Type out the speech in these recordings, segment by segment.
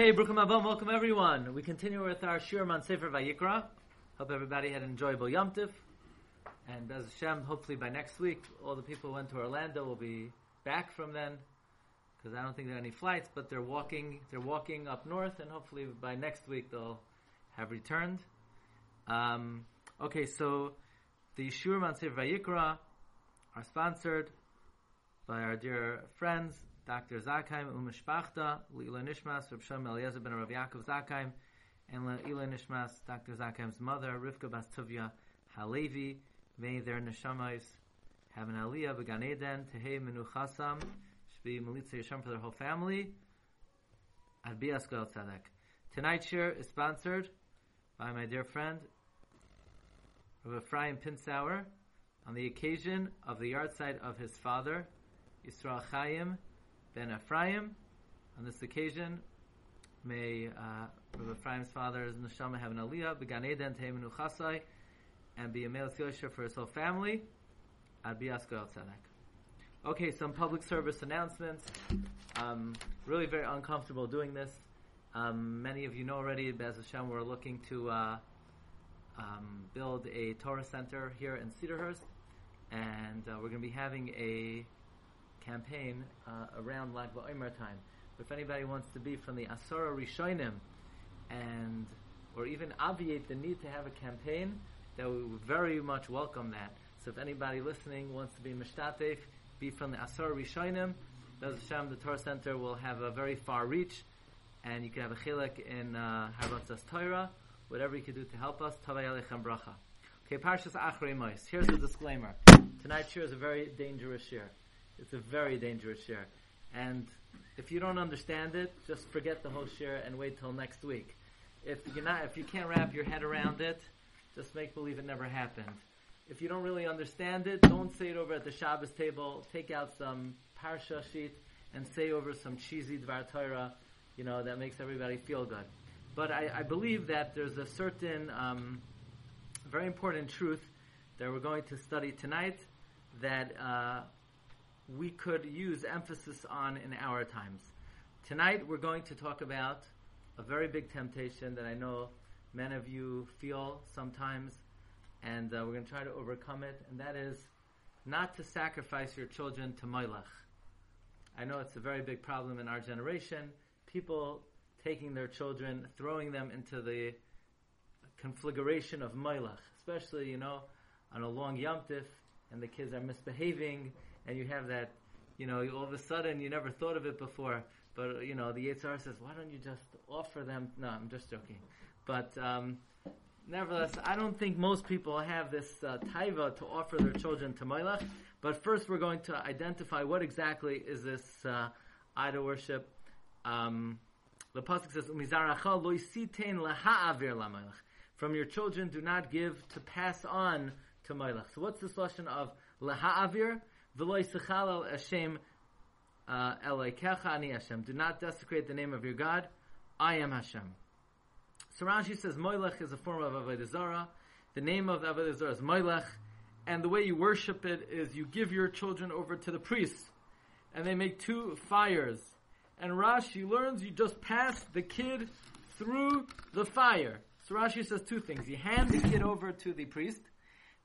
Okay, Bruchim Aboim, welcome everyone. We continue with our Shurman Sefer Vayikra. Hope everybody had an enjoyable Yom Tov. And Bez Hashem, hopefully by next week, all the people who went to Orlando will be back from then, because I don't think there are any flights, but they're walking up north, and hopefully by next week they'll have returned. Okay, so the Shurman Sefer Vayikra are sponsored by our dear friends, Dr. Zakhaim, Umeshpachta, Leila Nishmas, Rabshem Eliezer Ben Rav Yaakov Zakhaim, and Leila Nishmas, Dr. Zakhaim's mother, Rivka Bas Tovia Halevi. May their neshamas have an aliyah b'gan eden, tehei menuchasam, shbi melitza yasham for their whole family. Adbias goel tzedek. Tonight's share is sponsored by my dear friend, Rabbi Fryan Pinsauer, on the occasion of the yard site of his father, Yisrael Chayim Ben Ephraim. On this occasion, may Rabbi Ephraim's father's neshama have an aliyah, b'gan eden tehei menuchasai, and be a male Yosher for his whole family. Adbias goel tzedek. Okay, some public service announcements. Really very uncomfortable doing this. Many of you know already, Bez Hashem, we're looking to build a Torah center here in Cedarhurst, and we're going to be having a campaign around Lag BaOmer time. If anybody wants to be from the Asura Rishonim, and or even obviate the need to have a campaign, that we would very much welcome that. So if anybody listening wants to be mishtatef, be from the Asura Rishonim, Bez Hashem, the Torah Center will have a very far reach, and you can have a chilek in Haratzas Torah, whatever you can do to help us. Tavei Alechem Bracha. Okay, Parshas Achrei Mois. Here's the disclaimer. Tonight's shir is a very dangerous shir. It's a very dangerous shir. And if you don't understand it, just forget the whole shir and wait till next week. If you can't wrap your head around it, just make believe it never happened. If you don't really understand it, don't say it over at the Shabbos table. Take out some parsha sheet and say over some cheesy Dvar Torah, that makes everybody feel good. But I believe that there's a certain very important truth that we're going to study tonight that we could use emphasis on in our times. Tonight we're going to talk about a very big temptation that I know many of you feel sometimes, and we're going to try to overcome it, and that is not to sacrifice your children to Molech. I know it's a very big problem in our generation, people taking their children, throwing them into the conflagration of Molech, especially, on a long Yom Tov, and the kids are misbehaving, and you have that, all of a sudden, you never thought of it before, but, the Yitzhar says, why don't you just offer them? No, I'm just joking. But nevertheless, I don't think most people have this taiva to offer their children to Molech. But first, we're going to identify what exactly is this idol worship. The pasuk says, "Umizaracha lo yisitein laha'avir laMolech." From your children, do not give to pass on to Molech. So, what's this lashon of laha'avir? V'lo yisachal al Hashem Elokecha ani Hashem. Do not desecrate the name of your God. I am Hashem. So Rashi says Molech is a form of Avodah Zara. The name of Avodah Zara is Molech, and the way you worship it is you give your children over to the priests, and they make two fires. And Rashi learns you just pass the kid through the fire. So Rashi says two things. You hand the kid over to the priest.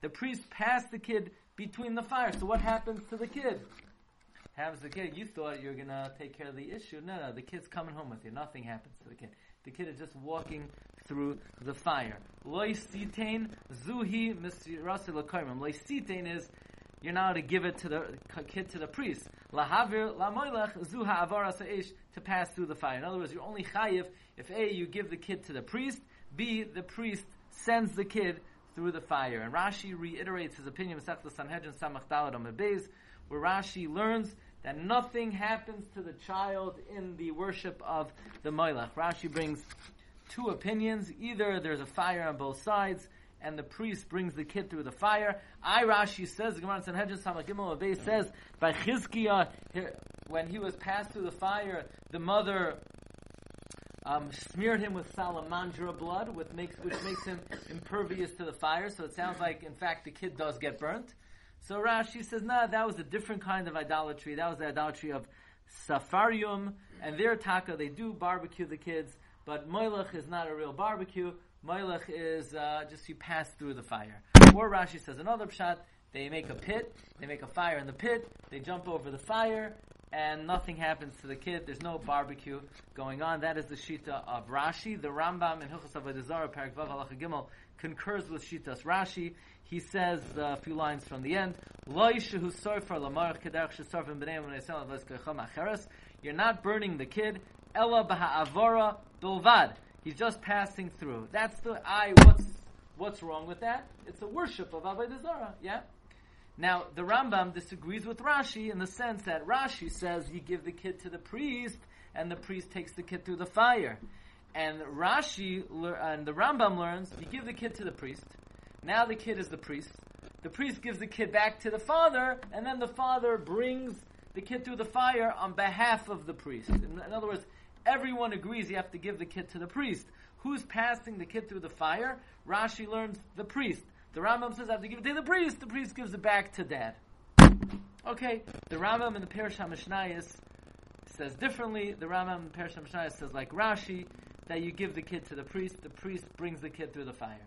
The priest passed the kid between the fire. So what happens to the kid? Happens to the kid. You thought you were going to take care of the issue. No, the kid's coming home with you. Nothing happens to the kid. The kid is just walking through the fire. Loisitain zuhi misirasi lakoimim. Loisitain is you're now to give it to the kid to the priest. Lahavir lamoilach zuha avaras aish, to pass through the fire. In other words, you're only chayiv if A, you give the kid to the priest, B, the priest sends the kid through the fire. And Rashi reiterates his opinion in the Sanhedrin Samach Daled Amud Beis, where Rashi learns that nothing happens to the child in the worship of the Molech. Rashi brings two opinions. Either there's a fire on both sides, and the priest brings the kid through the fire. Rashi says, the Gemara in Sanhedrin, Samach Gimel Beis says, by Chizkiah, when he was passed through the fire, the mother smeared him with salamandra blood, which makes him impervious to the fire. So it sounds like, in fact, the kid does get burnt. So Rashi says, that was a different kind of idolatry. That was the idolatry of Safarium, and their taka, they do barbecue the kids, but Molech is not a real barbecue. Molech is just you pass through the fire. Or Rashi says another pshat, they make a pit, they make a fire in the pit, they jump over the fire, and nothing happens to the kid. There's no barbecue going on. That is the Shita of Rashi. The Rambam in Hilchos Avodah Zara, Parak Vav Halacha Gimel, concurs with Shitas Rashi. He says a few lines from the end, you're not burning the kid. Ela b'ha'avora bilvad. He's just passing through. That's the I. What's wrong with that? It's a worship of Avodah Zara. Yeah? Now, the Rambam disagrees with Rashi in the sense that Rashi says you give the kid to the priest, and the priest takes the kid through the fire. And Rashi and the Rambam learns you give the kid to the priest. Now the kid is the priest. The priest gives the kid back to the father, and then the father brings the kid through the fire on behalf of the priest. In other words, everyone agrees you have to give the kid to the priest. Who's passing the kid through the fire? Rashi learns the priest. The Rambam says, I have to give it to the priest. The priest gives it back to dad. Okay, the Rambam in the Perush HaMishnayos says differently. The Rambam in the Perush HaMishnayos says, like Rashi, that you give the kid to the priest. The priest brings the kid through the fire.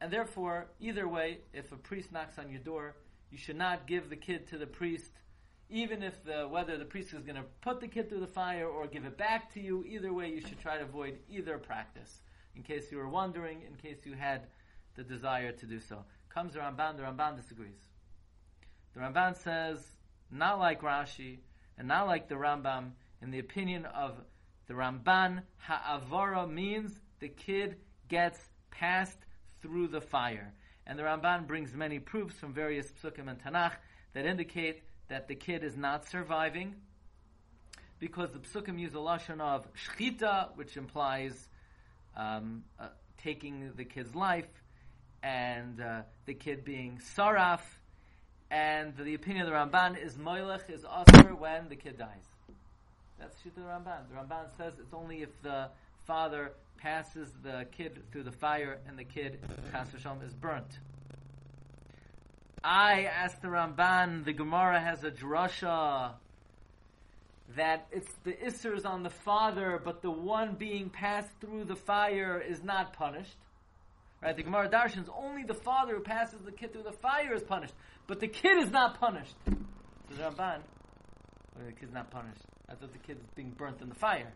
And therefore, either way, if a priest knocks on your door, you should not give the kid to the priest, even if whether the priest is going to put the kid through the fire or give it back to you. Either way, you should try to avoid either practice, in case you were wondering, in case you had the desire to do so. Comes the Ramban disagrees. The Ramban says, not like Rashi, and not like the Rambam. In the opinion of the Ramban, ha'avara means the kid gets passed through the fire. And the Ramban brings many proofs from various Pesukim and Tanakh that indicate that the kid is not surviving, because the Pesukim use a lashon of shchita, which implies taking the kid's life, and the kid being saraf, and the opinion of the Ramban is Molech is asur when the kid dies. That's the Ramban. The Ramban says it's only if the father passes the kid through the fire and the kid, chas v'shalom, is burnt. I asked the Ramban, the Gemara has a drasha that it's the isser is on the father, but the one being passed through the fire is not punished. Right, the Gemara Darshan's only the father who passes the kid through the fire is punished, but the kid is not punished. So the Ramban, well, the kid's not punished. I thought the kid is being burnt in the fire.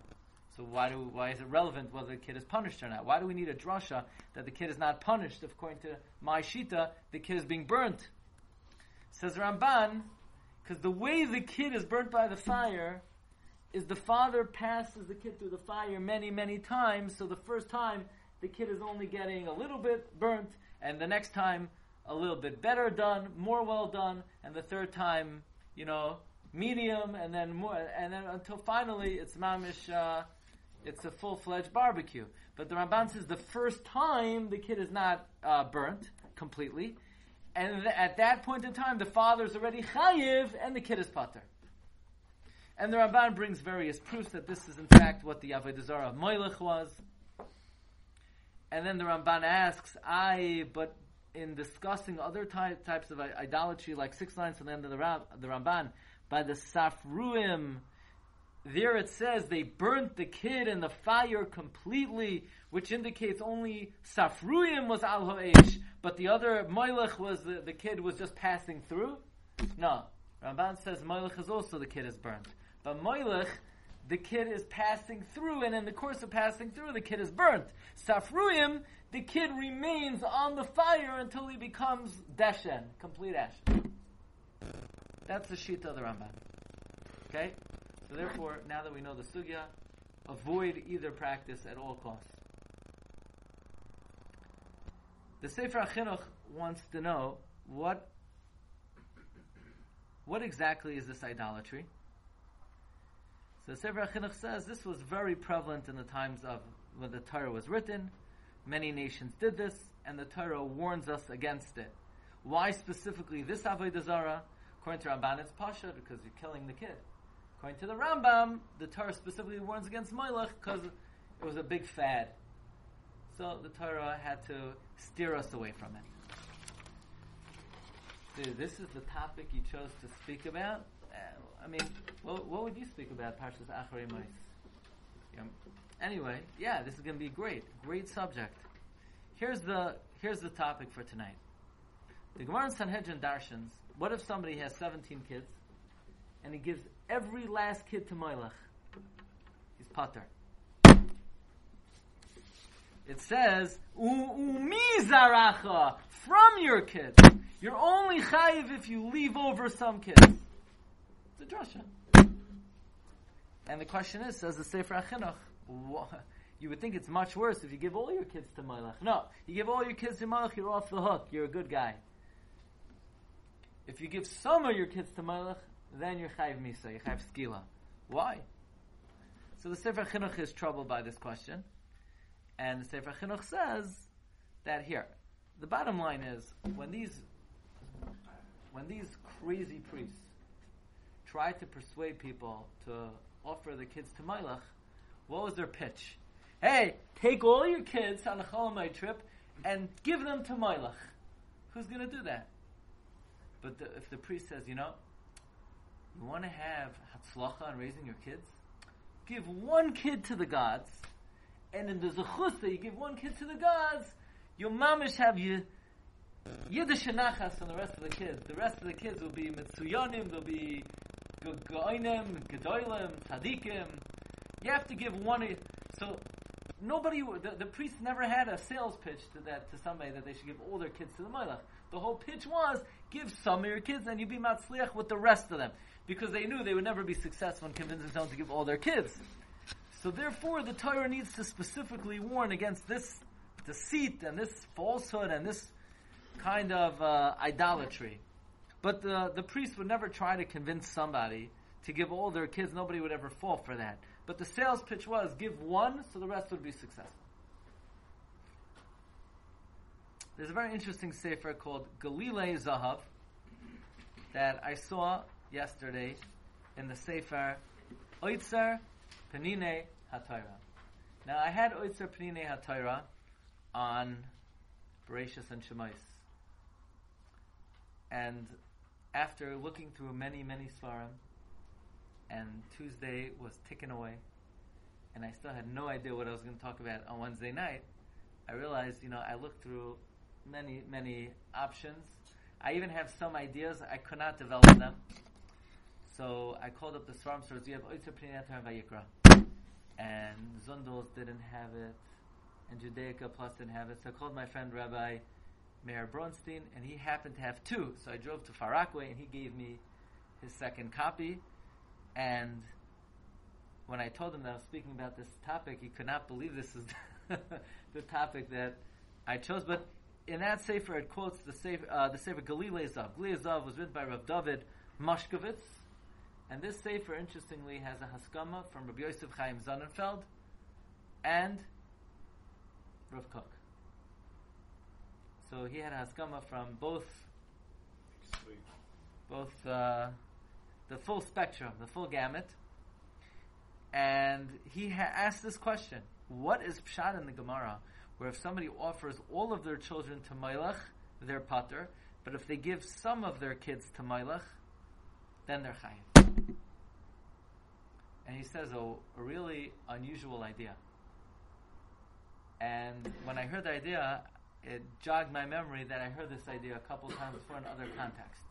So why is it relevant whether the kid is punished or not? Why do we need a drasha that the kid is not punished? If according to my shita, the kid is being burnt. Says Ramban, because the way the kid is burnt by the fire is the father passes the kid through the fire many, many times. So the first time, the kid is only getting a little bit burnt, and the next time, a little bit better done, more well done, and the third time, you know, medium, and then more, and then until finally, it's mamish. It's a full-fledged barbecue. But the Ramban says the first time the kid is not burnt completely, and at that point in time, the father's already chayiv, and the kid is pater. And the Ramban brings various proofs that this is in fact what the Avodah Zarah of Molech was. And then the Ramban asks, but in discussing other types of idolatry, like 6 lines from the end of the Ramban, by the Safruim, there it says they burnt the kid in the fire completely, which indicates only Safruim was al ho'esh, but the other Molech was the kid was just passing through. No, Ramban says Molech is also the kid is burnt, but Molech, the kid is passing through, and in the course of passing through, the kid is burnt. Safruim, the kid remains on the fire until he becomes deshen, complete ash. That's the shita of the Ramban. Okay. So therefore, now that we know the sugya, avoid either practice at all costs. The Sefer HaChinuch wants to know what exactly is this idolatry. So the Sefer HaChinuch says this was very prevalent in the times of when the Torah was written. Many nations did this, and the Torah warns us against it. Why specifically this Avodah Zarah? According to Ramban, it's Pasha, because you're killing the kid. According to the Rambam, the Torah specifically warns against Molech because it was a big fad. So the Torah had to steer us away from it. Dude, this is the topic you chose to speak about. I mean, what would you speak about Parshas Acharei Ma'is? Anyway, yeah, this is going to be a great subject. Here's the topic for tonight. The Gemara in Sanhedrin Darshans, what if somebody has 17 kids and he gives every last kid to Molech? He's pater. It says, Umizaracha, from your kids. You're only chayiv if you leave over some kids. It's a drasha. And the question is, says the Sefer HaChinuch, you would think it's much worse if you give all your kids to Molech. No, you give all your kids to Molech, you're off the hook. You're a good guy. If you give some of your kids to Molech, then you're chayiv misa, you're chayiv skila. Why? So the Sefer HaChinuch is troubled by this question. And the Sefer HaChinuch says that here, the bottom line is, when these crazy priests try to persuade people to offer their kids to Molech, what was their pitch? Hey, take all your kids on a Cholamay trip and give them to Molech. Who's going to do that? But if the priest says, you want to have hatzlacha on raising your kids? Give one kid to the gods, and in the zechus that you give one kid to the gods, your mamish have you yiddish nachas on the rest of the kids. The rest of the kids will be mitsuyanim, they'll be goyim, gedolim, tzadikim. You have to give one. So nobody, the priest never had a sales pitch to somebody that they should give all their kids to the Molech. The whole pitch was give some of your kids and you be matzliach with the rest of them, because they knew they would never be successful in convincing someone to give all their kids. So therefore, the Torah needs to specifically warn against this deceit and this falsehood and this kind of idolatry. But the priest would never try to convince somebody to give all their kids. Nobody would ever fall for that. But the sales pitch was give one so the rest would be successful. There's a very interesting sefer called Galilei Zahav that I saw yesterday in the sefer Oitzer Penine HaTorah. Now, I had Oitzer Penine HaTorah on Bereshis and Shemais. And after looking through many, many Svaram, and Tuesday was ticking away, and I still had no idea what I was going to talk about on Wednesday night, I realized, I looked through many, many options. I even have some ideas. I could not develop them. So I called up the Svaram source. You have Oitzer Penine HaTorah Vayikra. And Zundel's didn't have it, and Judaica Plus didn't have it. So I called my friend Rabbi Meir Bronstein, and he happened to have two. So I drove to Far Rockaway, and he gave me his second copy. And when I told him that I was speaking about this topic, he could not believe this is the topic that I chose. But in that sefer, it quotes the sefer Galilei Zav. Galilei Zav was written by Rav David Moshkowitz. And this sefer, interestingly, has a haskama from Rabbi Yosef Chaim Sonnenfeld and Rav Kook. So he had a haskama from both the full spectrum, the full gamut. And he asked this question: what is pshat in the Gemara, where if somebody offers all of their children to Molech, they're pater, but if they give some of their kids to Molech, then they're chayiv? And he says a really unusual idea. And when I heard the idea, it jogged my memory that I heard this idea a couple times before in other contexts.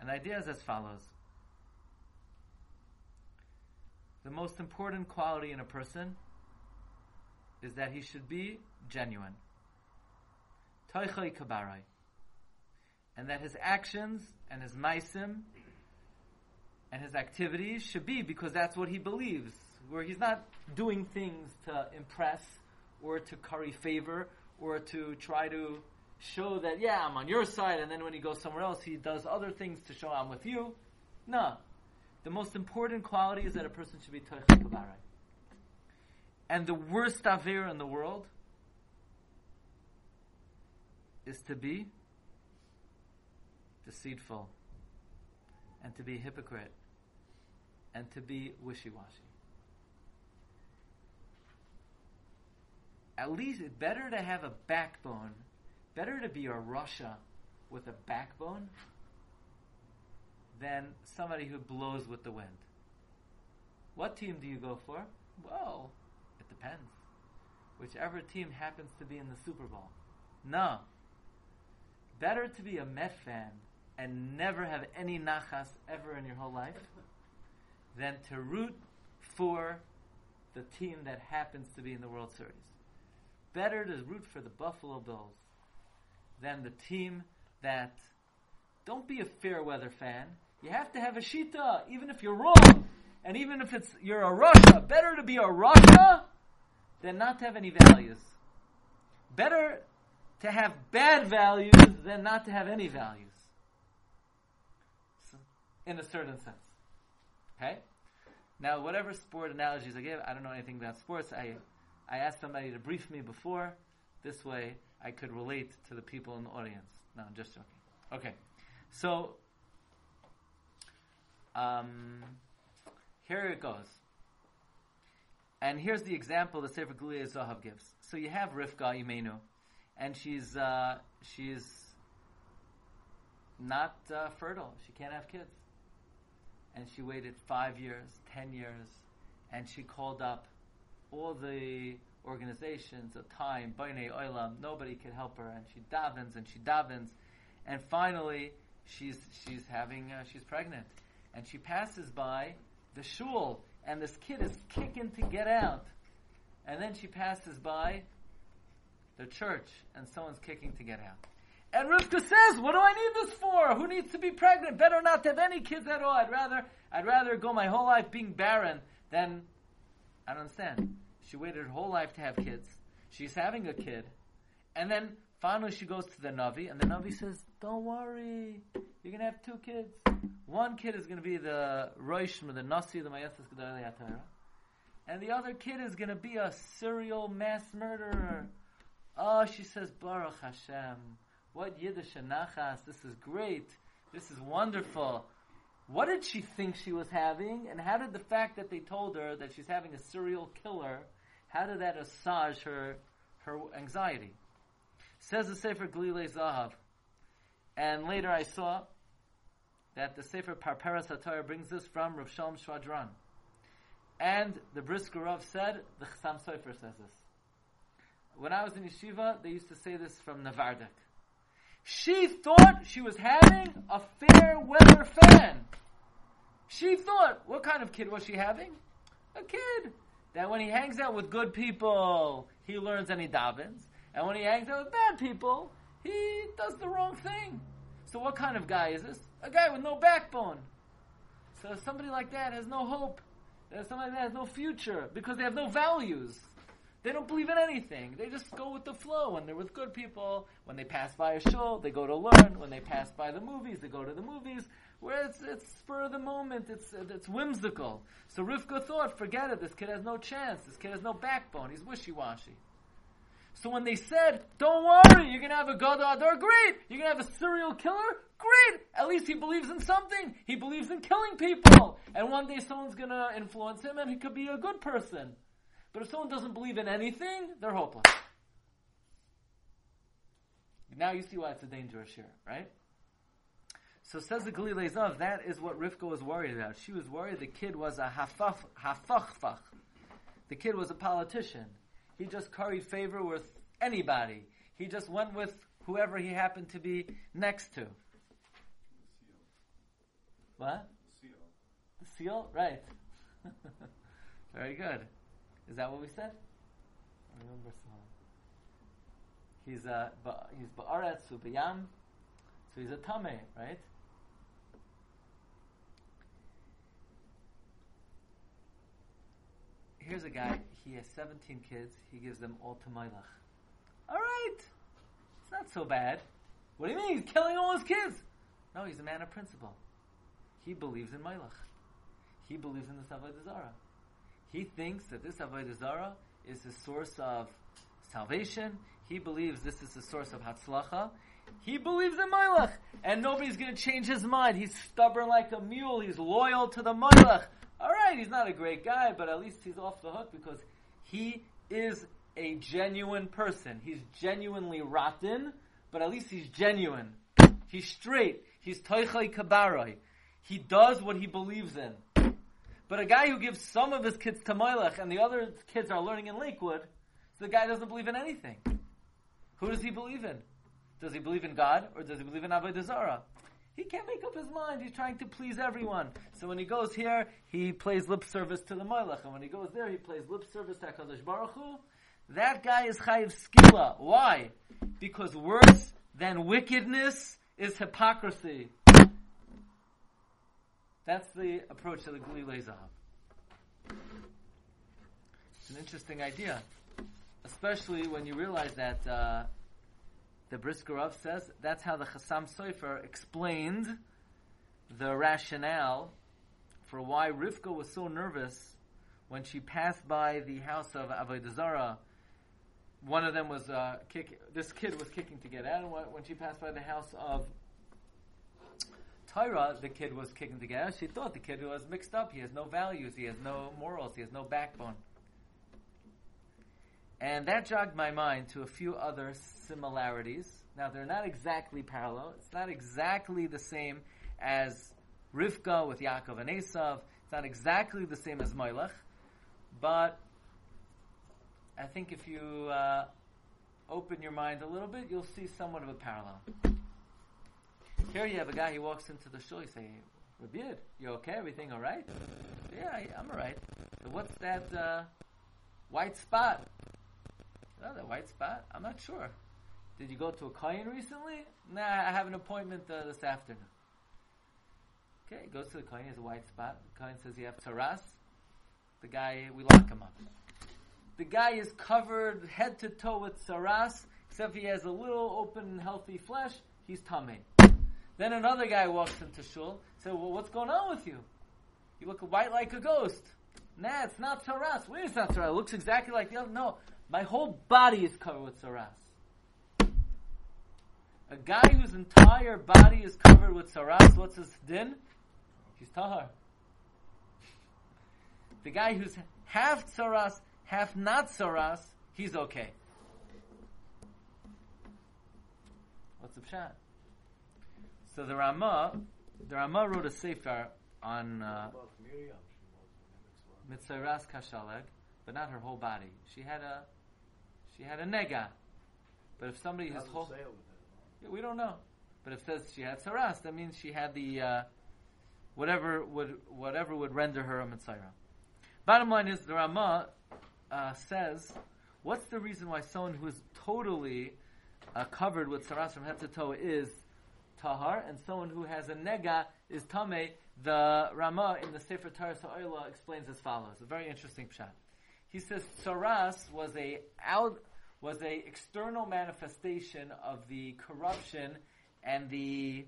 And the idea is as follows. The most important quality in a person is that he should be genuine. Toichai kabarai. And that his actions and his maisim and his activities should be because that's what he believes, where he's not doing things to impress or to curry favor or to try to show that, yeah, I'm on your side, and then when he goes somewhere else, he does other things to show I'm with you. No. The most important quality is that a person should be toichai kabarai. And the worst avera in the world is to be deceitful and to be a hypocrite and to be wishy-washy. At least it's better to have a backbone, better to be a Russia with a backbone than somebody who blows with the wind. What team do you go for? Well, it depends. Whichever team happens to be in the Super Bowl. No. Better to be a Met fan and never have any nachas ever in your whole life than to root for the team that happens to be in the World Series. Better to root for the Buffalo Bills than the team that... Don't be a fair-weather fan. You have to have a shita, even if you're wrong. And even if you're a Rasha. Better to be a Rasha than not to have any values. Better to have bad values than not to have any values. So, in a certain sense. Okay? Now, whatever sport analogies I give, I don't know anything about sports. I asked somebody to brief me before. This way, I could relate to the people in the audience. No, I'm just joking. Okay. So, here it goes. And here's the example the Sefer Galilei Zahav gives. So you have Rivka Imenu, and she's not fertile. She can't have kids. And she waited 5 years, 10 years, and she called up all the organizations of time, B'nai Olam, nobody could help her, and she davens, and finally she's pregnant, and she passes by the shul, and this kid is kicking to get out, and then she passes by the church, and someone's kicking to get out. And Rivka says, "What do I need this for? Who needs to be pregnant? Better not to have any kids at all. I'd rather go my whole life being barren than." I don't understand. She waited her whole life to have kids. She's having a kid, and then finally she goes to the Navi, and the Navi says, "Don't worry, you're gonna have 2 kids. One kid is gonna be the Rosh, the Nasi, the Mayasas Gedarei Atara, and the other kid is gonna be a serial mass murderer." Oh, she says, "Baruch Hashem. What Yiddish Nachas, this is great, this is wonderful." What did she think she was having, and how did the fact that they told her that she's having a serial killer, how did that assuage her anxiety? Says the Sefer Galilei Zahav, and later I saw that the Sefer Parparas HaTorah brings this from Rav Shalom Shvadran, and the Brisk Rav said, the Chassam Sofer says this. When I was in yeshiva, they used to say this from Navardek. She thought she was having a fair weather fan. She thought, what kind of kid was she having? A kid that when he hangs out with good people, he learns and he davens. And when he hangs out with bad people, he does the wrong thing. So what kind of guy is this? A guy with no backbone. So somebody like that has no hope. Somebody like that has no future because they have no values. They don't believe in anything. They just go with the flow. When they're with good people, when they pass by a shul, they go to learn. When they pass by the movies, they go to the movies. Where it's spur of the moment. It's whimsical. So Rivka thought, forget it. This kid has no chance. This kid has no backbone. He's wishy-washy. So when they said, don't worry, you're going to have a God Ador, great. You're going to have a serial killer, great. At least he believes in something. He believes in killing people. And one day someone's going to influence him and he could be a good person. But if someone doesn't believe in anything, they're hopeless. Now you see why it's a dangerous year, right? So says the Galilei Zahav, that is what Rivka was worried about. She was worried the kid was a hafachfach. The kid was a politician. He just curried favor with anybody. He just went with whoever he happened to be next to. The seal. What? The seal. The seal? Right. Very good. Is that what we said? I remember someone. He's ba'aretz u'bayam, so he's a tameh, right? Here's a guy. He has 17 kids. He gives them all to Molech. All right, it's not so bad. What do you mean? He's killing all his kids? No, he's a man of principle. He believes in Molech. He believes in the Avodah Zara. He thinks that this Avodah Zara is the source of salvation. He believes this is the source of Hatzlacha. He believes in Molech. And nobody's going to change his mind. He's stubborn like a mule. He's loyal to the Molech. All right, he's not a great guy, but at least he's off the hook because he is a genuine person. He's genuinely rotten, but at least he's genuine. He's straight. He's Toichai kabarai. He does what he believes in. But a guy who gives some of his kids to Molech and the other kids are learning in Lakewood, so the guy doesn't believe in anything. Who does he believe in? Does he believe in God or does he believe in Avodah Zara? He can't make up his mind. He's trying to please everyone. So when he goes here, he plays lip service to the Molech. And when he goes there, he plays lip service to HaKadosh Baruch Hu. That guy is Chayiv Skila. Why? Because worse than wickedness is hypocrisy. That's the approach to the Galilei Zahav. It's an interesting idea. Especially when you realize that the Brisk Rav says that's how the Chassam Sofer explained the rationale for why Rivka was so nervous when she passed by the house of Avodah Zara. One of them was this kid was kicking to get out, and when she passed by the house of Tyra, the kid was kicking to get out. She thought the kid was mixed up. He has no values. He has no morals. He has no backbone. And that jogged my mind to a few other similarities. Now, they're not exactly parallel. It's not exactly the same as Rivka with Yaakov and Esav. It's not exactly the same as Molech. But I think if you open your mind a little bit, you'll see somewhat of a parallel. Here you have a guy, he walks into the shul, he says, Rabbi Yid, you okay? Everything all right? Yeah, I'm all right. So what's that white spot? Oh, that white spot? I'm not sure. Did you go to a kohen recently? Nah, I have an appointment this afternoon. Okay, he goes to the kohen, he has a white spot. The kohen says, you have saras. The guy, we lock him up. The guy is covered head to toe with saras, except he has a little open and healthy flesh. He's tummy. Then another guy walks into shul, says, well, what's going on with you? You look white like a ghost. Nah, it's not saras. Wait, it's not saras. It looks exactly like the other. No, my whole body is covered with saras. A guy whose entire body is covered with saras, what's his din? He's tahar. The guy who's half saras, half not saras, he's okay. What's the pshat? So the Rama wrote a sefer on mitzaras kashaleg, but not her whole body. She had a nega, but if somebody his whole, we don't know. But if it says she had saras, that means she had the whatever would render her a mitzayra. Bottom line is the Rama says, what's the reason why someone who is totally covered with saras from head to toe is tahar, and someone who has a nega is tameh? The Rama in the Sefer Taras Ha'olah explains as follows. A very interesting pshat. He says saras was a external manifestation of the corruption and the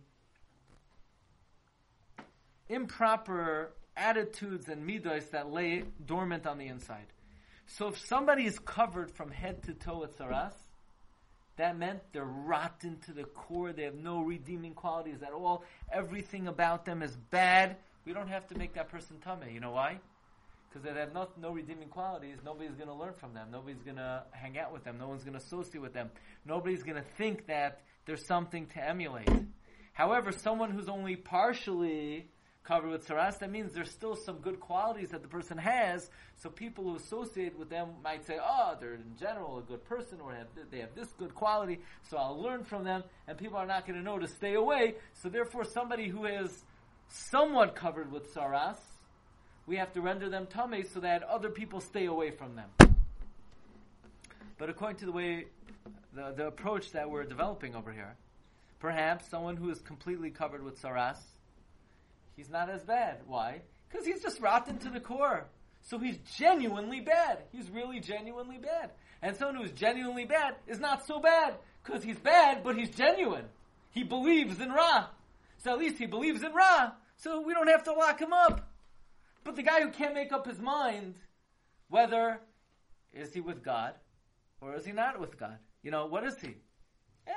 improper attitudes and midos that lay dormant on the inside. So if somebody is covered from head to toe with saras, that meant they're rotten to the core. They have no redeeming qualities at all. Everything about them is bad. We don't have to make that person tameh. You know why? Because they have no redeeming qualities. Nobody's going to learn from them. Nobody's going to hang out with them. No one's going to associate with them. Nobody's going to think that there's something to emulate. However, someone who's only partially covered with saras, that means there's still some good qualities that the person has, so people who associate with them might say, oh, they're in general a good person, or they have this good quality, so I'll learn from them, and people are not going to know to stay away. So therefore, somebody who is somewhat covered with saras, we have to render them tameh so that other people stay away from them. But according to the way, the approach that we're developing over here, perhaps someone who is completely covered with saras, he's not as bad. Why? Because he's just rotten to the core. So he's genuinely bad. He's really genuinely bad. And someone who's genuinely bad is not so bad. Because he's bad, but he's genuine. He believes in Ra. So at least he believes in Ra. So we don't have to lock him up. But the guy who can't make up his mind, whether is he with God or is he not with God? You know, what is he?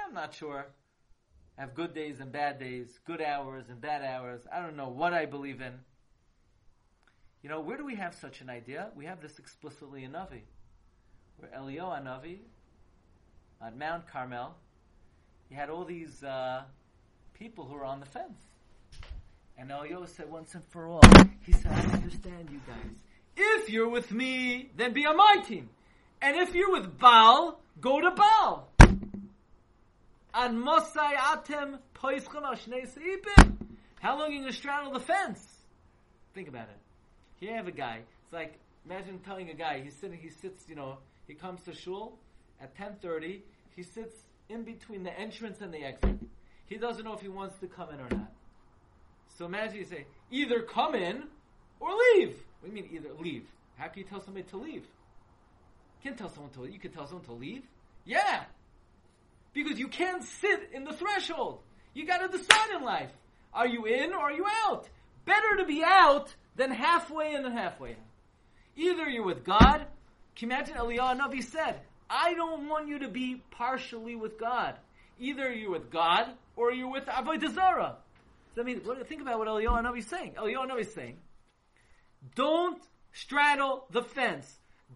I'm not sure. I have good days and bad days, good hours and bad hours. I don't know what I believe in. You know, where do we have such an idea? We have this explicitly in Navi, where Eliyahu Navi, on Mount Carmel, he had all these people who were on the fence. And Elio said once and for all, he said, I understand you guys. If you're with me, then be on my team. And if you're with Baal, go to Baal. An Mosai Atem Poischon Ashnei Seipim. How long are you going to straddle the fence? Think about it. Here you have a guy. It's like, imagine telling a guy, he sits, he comes to shul at 10:30. He sits in between the entrance and the exit. He doesn't know if he wants to come in or not. So imagine you say, either come in or leave. What do you mean either? Leave. How can you tell somebody to leave? You can't tell someone to leave. You can tell someone to leave. Yeah. Because you can't sit in the threshold. You got to decide in life. Are you in or are you out? Better to be out than halfway in and halfway out. Either you're with God. Can you imagine Eliyahu Navi said, I don't want you to be partially with God. Either you're with God or you're with Avodah Zara. So, think about what Eliyahu Navi is saying. Eliyahu Navi is saying, don't straddle the fence.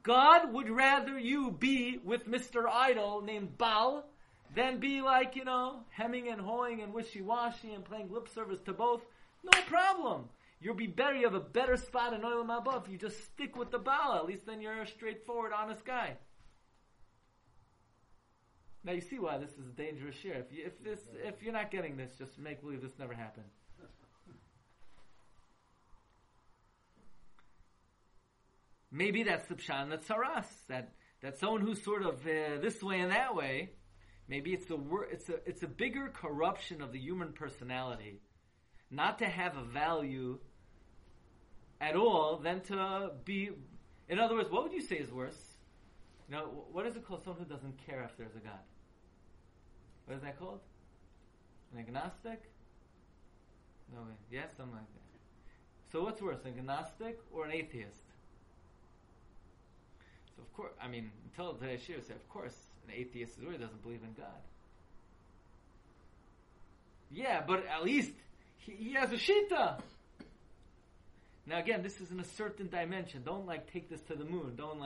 God would rather you be with Mr. Idol named Baal than be like, hemming and hawing and wishy-washy and playing lip service to both. No problem. You'll be better. You have a better spot in Olam Haba if you just stick with the Baal. At least then you're a straightforward, honest guy. Now you see why this is a dangerous year. If you're not getting this, just make believe this never happened. Maybe that's the pshat, that's saras. That someone who's sort of this way and that way. Maybe it's a bigger corruption of the human personality, not to have a value at all than to be. In other words, what would you say is worse? What is it called? Someone who doesn't care if there's a God. What is that called? An agnostic? No way. Yeah, something like that. So what's worse, an agnostic or an atheist? So of course, until today, she would say, of course, an atheist really doesn't believe in God. Yeah, but at least he has a shita. Now again, this is in a certain dimension. Don't take this to the moon. Don't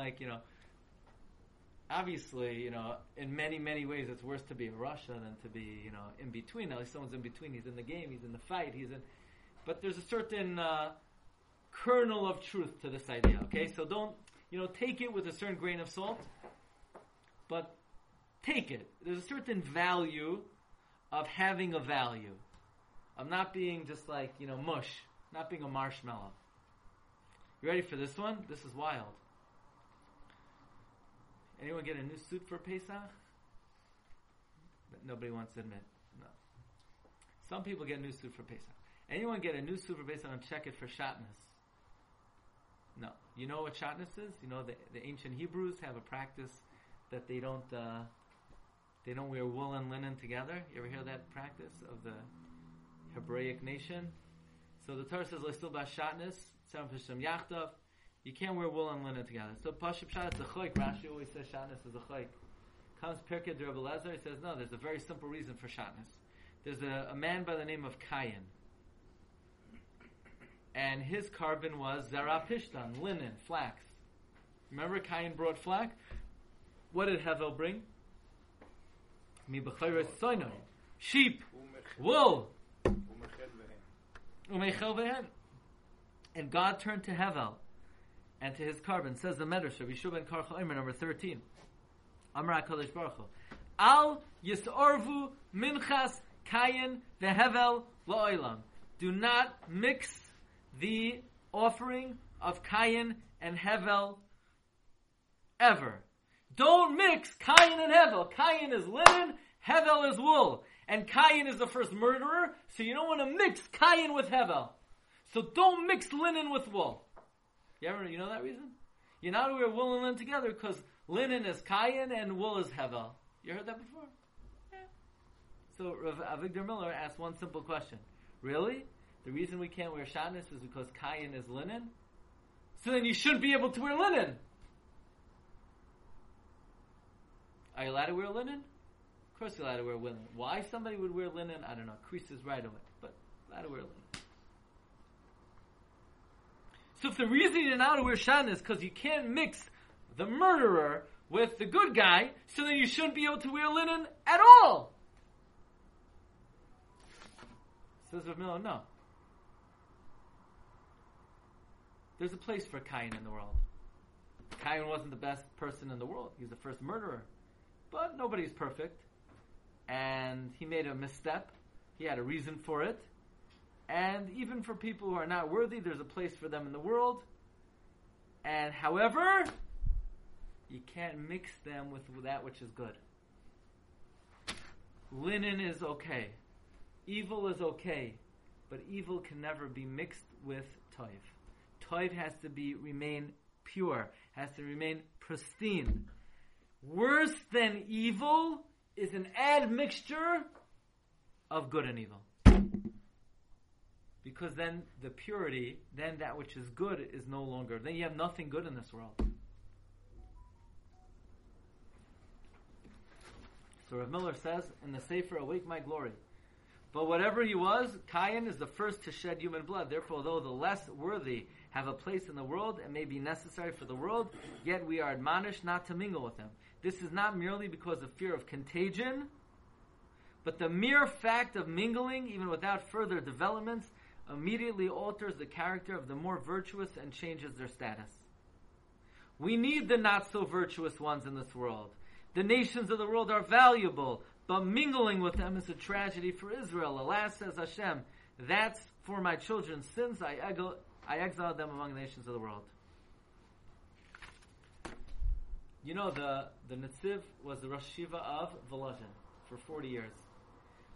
obviously, in many, many ways, it's worse to be in Russia than to be, in between. At least someone's in between. He's in the game. He's in the fight. But there's a certain kernel of truth to this idea. Okay, so don't. Take it with a certain grain of salt, but take it. There's a certain value of having a value, of not being just mush, not being a marshmallow. You ready for this one? This is wild. Anyone get a new suit for Pesach? Nobody wants to admit. No. Some people get a new suit for Pesach. Anyone get a new suit for Pesach and check it for shatness? No. You know what shatness is? The ancient Hebrews have a practice that they don't wear wool and linen together. You ever hear that practice of the Hebraic nation? So the Torah says, "Leistil ba shatness, tzem v'shem yachdav." You can't wear wool and linen together. So Pashup Shat is a choik. Rashi always says shatness is a choik. Comes Pirkei Rabbi Eliezer, he says, no, there's a very simple reason for shatness. There's a man by the name of Kayin. And his carbon was zarapishtan, linen, flax. Remember Cain brought flax? What did Hevel bring? Sheep, wool. And God turned to Hevel and to his carbon. Says the Medrash, Rabbi Shua ben Karcha Omer, number 13. Amar HaKadosh Baruch Hu. Al yisorvu minchas Cain veHevel la'olam. Do not mix the offering of Cain and Hevel ever. Don't mix Cain and Hevel. Cain is linen, Hevel is wool. And Cain is the first murderer, so you don't want to mix Cain with Hevel. So don't mix linen with wool. You know that reason? You're not aware of wool and linen together because linen is Cain and wool is Hevel. You heard that before? Yeah. So Rav Avigdor Miller asked one simple question. Really? The reason we can't wear shatness is because Cain is linen? So then you shouldn't be able to wear linen. Are you allowed to wear linen? Of course you're allowed to wear linen. Why somebody would wear linen, I don't know. Creases right away. But allowed to wear linen. So if the reason you're not allowed to wear shatness is because you can't mix the murderer with the good guy, so then you shouldn't be able to wear linen at all. Says Rav Miller, no. There's a place for Cain in the world. Cain wasn't the best person in the world. He's the first murderer. But nobody's perfect. And he made a misstep. He had a reason for it. And even for people who are not worthy, there's a place for them in the world. And however, you can't mix them with that which is good. Linen is okay. Evil is okay. But evil can never be mixed with Toiv. Toiv has to remain pure. Has to remain pristine. Worse than evil is an admixture of good and evil. Because then the purity, then that which is good is no longer. Then you have nothing good in this world. So Rav Miller says, in the Sefer, awake my glory. But whatever he was, Cain is the first to shed human blood. Therefore, although the less worthy have a place in the world and may be necessary for the world, yet we are admonished not to mingle with them. This is not merely because of fear of contagion, but the mere fact of mingling, even without further developments, immediately alters the character of the more virtuous and changes their status. We need the not-so-virtuous ones in this world. The nations of the world are valuable, but mingling with them is a tragedy for Israel. Alas, says Hashem, that's for my children's sins. I exiled them among the nations of the world. You know, the Netziv was the Rosh Shiva of Volozhin for 40 years.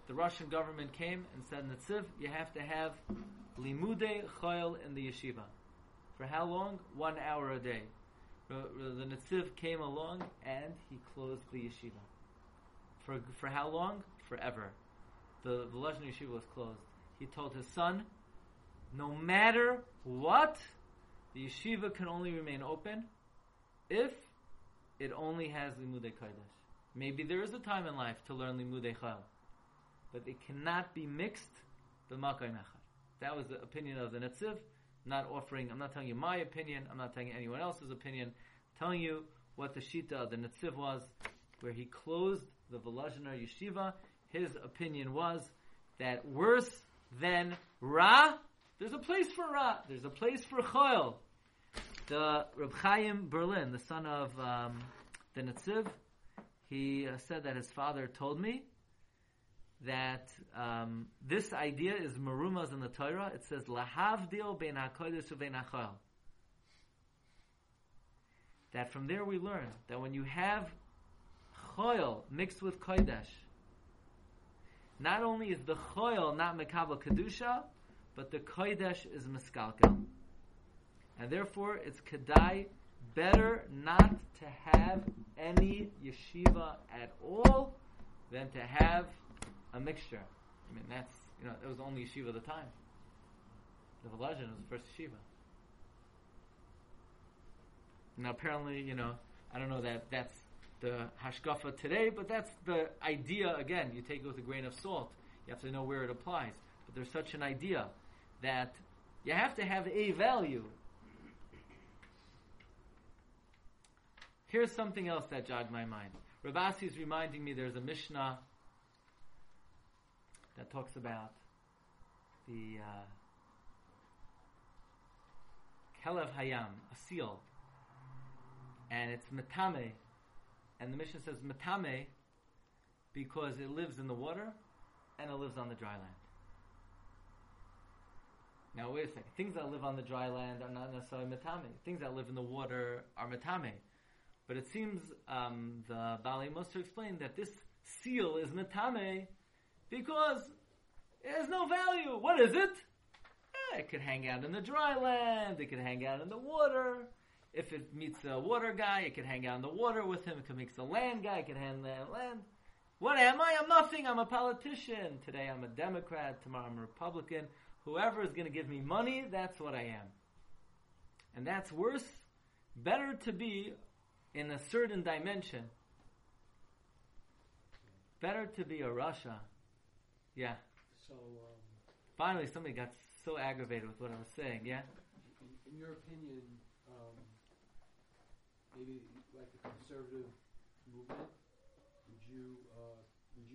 The Russian government came and said, Netziv, you have to have Limude Choil in the yeshiva. For how long? 1 hour a day. The Netziv came along and he closed the yeshiva. For how long? Forever. The Volozhin yeshiva was closed. He told his son, no matter what, the yeshiva can only remain open if it only has Limude Kodesh. Maybe there is a time in life to learn Limude Choil, but it cannot be mixed b'makom echad. That was the opinion of the Netziv. I'm not telling you my opinion, I'm not telling you anyone else's opinion, I'm telling you what the Shita of the Netziv was, where he closed the Volozhin yeshiva. His opinion was that worse than Ra, there's a place for Ra, there's a place for Choil. The Reb Chaim Berlin, the son of the Netziv, he said that his father told me that this idea is merumas in the Torah. It says lahavdil bein hakodesh ubein hachoil. That from there we learn that when you have choil mixed with kodesh, not only is the choil not mekabel kedusha, but the kodesh is miskalkel, and therefore it's kedai, better not to have any yeshiva at all than to have a mixture. I mean, that's, you know, it was the only yeshiva at the time. The Volozhin was the first yeshiva. Now, apparently, you know, I don't know that that's the hashkafa today, but that's the idea. Again, you take it with a grain of salt. You have to know where it applies. But there's such an idea that you have to have a value. Here's something else that jogged my mind. Rabasi is reminding me there's a Mishnah that talks about the Kelev Hayam, a seal, and it's Metame, and the Mishnah says Metame because it lives in the water and it lives on the dry land. Now wait a second, things that live on the dry land are not necessarily Metame. Things that live in the water are Metame. But it seems the Balei Musar explained that this seal is Metame because it has no value. What is it? It could hang out in the dry land. It could hang out in the water. If it meets a water guy, it could hang out in the water with him. It could mix a land guy. It could hang out land. What am I? I'm nothing. I'm a politician. Today I'm a Democrat. Tomorrow I'm a Republican. Whoever is going to give me money, that's what I am. And that's worse. Better to be in a certain dimension. Better to be a Russia. Yeah. So finally, somebody got so aggravated with what I was saying. Yeah. In your opinion, maybe like the conservative movement, would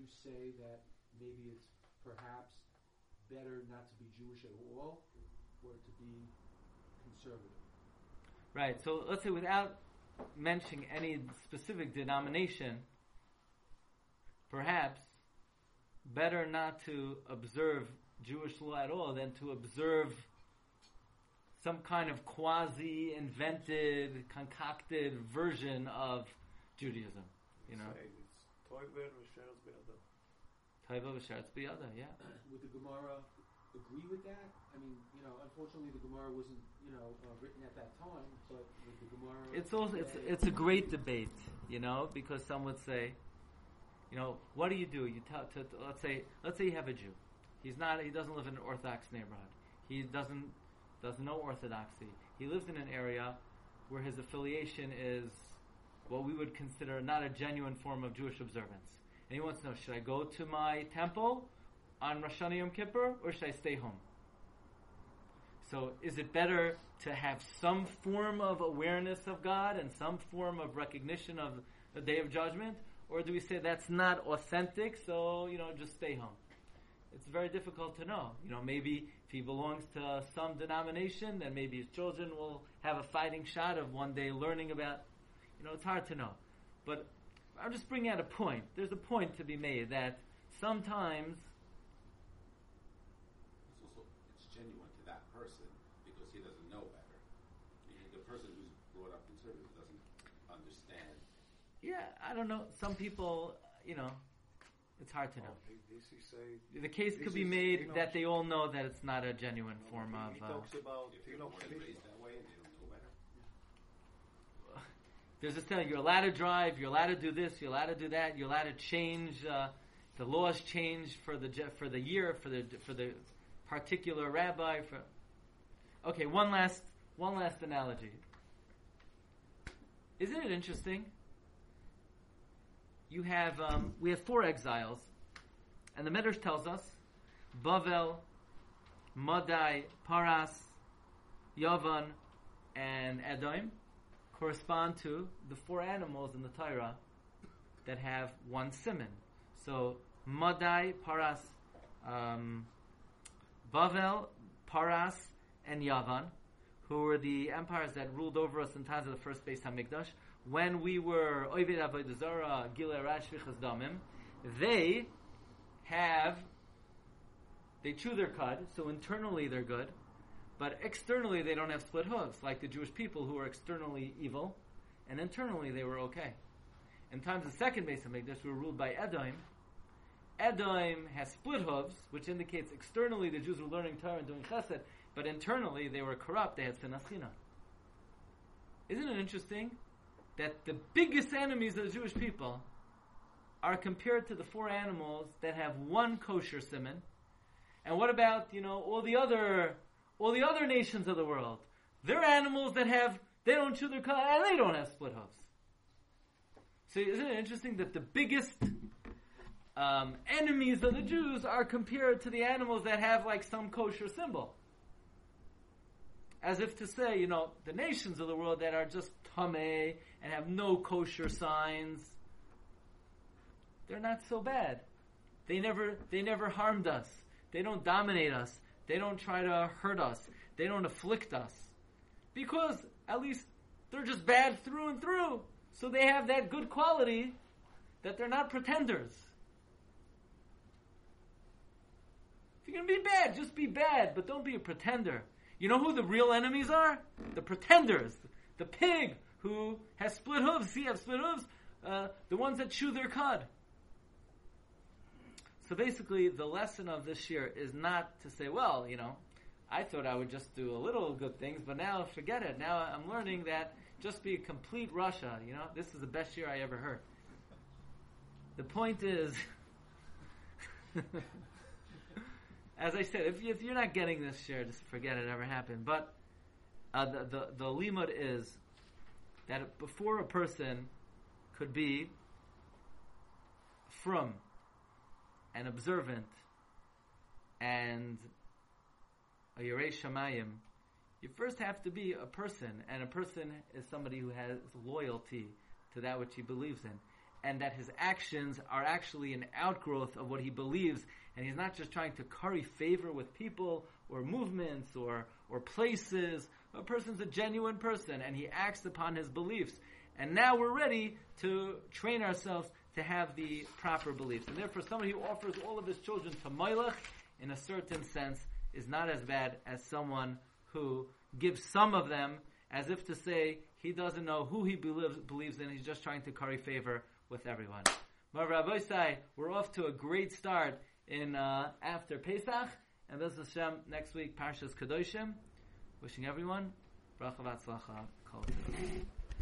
you say that maybe it's perhaps better not to be Jewish at all, or to be conservative. Right, so let's say without mentioning any specific denomination, perhaps better not to observe Jewish law at all than to observe some kind of quasi-invented, concocted version of Judaism. You know? It's toiver v'sheretz b'yada. Toiver v'sheretz b'yada, yeah. Would the Gemara agree with that? I mean, you know, unfortunately the Gemara wasn't, you know, written at that time, but would the Gemara... It's a great debate, you know, because some would say, you know, what do? You let's say you have a Jew. He doesn't live in an Orthodox neighborhood. He doesn't know Orthodoxy. He lives in an area where his affiliation is what we would consider not a genuine form of Jewish observance. And he wants to know, should I go to my temple on Rosh Hashanah Yom Kippur, or should I stay home? So is it better to have some form of awareness of God and some form of recognition of the Day of Judgment? Or do we say that's not authentic, so, you know, just stay home? It's very difficult to know. You know, maybe if he belongs to some denomination, then maybe his children will have a fighting shot of one day learning about, you know, it's hard to know. But I'm just bringing out a point. There's a point to be made that sometimes... It's genuine to that person because he doesn't know better. I mean, the person who's brought up conservative doesn't understand. Yeah, I don't know. Some people, you know... It's hard to know. The case could be made that they all know that it's not a genuine form of... He talks about... There's this thing, you're allowed to drive, you're allowed to do this, you're allowed to do that, you're allowed to change, the laws change for the year, for the particular rabbi. Okay, one last analogy. Isn't it interesting? You have, we have four exiles, and the Medrash tells us, Bavel, Madai, Paras, Yavan, and Edom correspond to the four animals in the Torah that have one siman. So, Madai, Paras, Bavel, Paras, and Yavan, who were the empires that ruled over us in times of the first Beis HaMikdash, when we were Oived Avodah Zara, Gilei Ra, Shvichas Damim, they chew their cud, so internally they're good, but externally they don't have split hooves, like the Jewish people who are externally evil, and internally they were okay. In times of the second Beis HaMikdash, we were ruled by Edom. Edom has split hooves, which indicates externally the Jews were learning Torah and doing Chesed, but internally they were corrupt, they had sinasina. Isn't it interesting that the biggest enemies of the Jewish people are compared to the four animals that have one kosher siman? And what about, you know, all the other nations of the world? They're animals that they don't chew their cud and they don't have split hooves. So isn't it interesting that the biggest enemies of the Jews are compared to the animals that have like some kosher symbol? As if to say, you know, the nations of the world that are just tamei and have no kosher signs, they're not so bad. They never harmed us. They don't dominate us. They don't try to hurt us. They don't afflict us. Because, at least, they're just bad through and through. So they have that good quality that they're not pretenders. If you're going to be bad, just be bad, but don't be a pretender. You know who the real enemies are? The pretenders. The pig who has split hooves. See, have split hooves. The ones that chew their cud. So basically, the lesson of this year is not to say, well, you know, I thought I would just do a little good things, but now forget it. Now I'm learning that just be a complete Russia. You know, this is the best year I ever heard. The point is... As I said, if you're not getting this share, just forget it ever happened. But the limud is that before a person could be frum and observant and a Yerei Shamayim, you first have to be a person. And a person is somebody who has loyalty to that which he believes in, and that his actions are actually an outgrowth of what he believes, and he's not just trying to curry favor with people or movements or places. a person's a genuine person and he acts upon his beliefs. And now we're ready to train ourselves to have the proper beliefs. And therefore, somebody who offers all of his children to Molech, in a certain sense, is not as bad as someone who gives some of them, as if to say he doesn't know who he believes in, he's just trying to curry favor with everyone. But Rabbi Sai, we're off to a great start in after Pesach, and Bez Hashem, next week, Parshas Kedoshim. Wishing everyone bracha v'atzlacha kol tov.